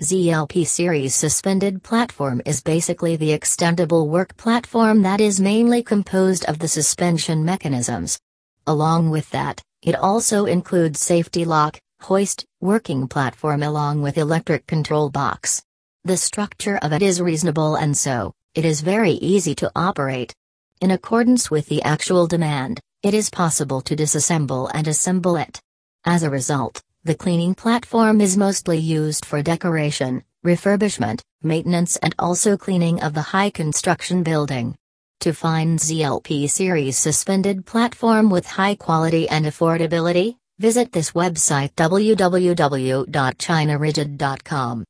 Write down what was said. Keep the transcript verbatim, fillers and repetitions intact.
Z L P series suspended platform is basically the extendable work platform that is mainly composed of the suspension mechanisms. Along with that, it also includes safety lock, hoist, working platform along with electric control box. The structure of it is reasonable and so, it is very easy to operate. In accordance with the actual demand, it is possible to disassemble and assemble it. As a result, the cleaning platform is mostly used for decoration, refurbishment, maintenance and also cleaning of the high construction building. To find Z L P series suspended platform with high quality and affordability, visit this website w w w dot china rigid dot com.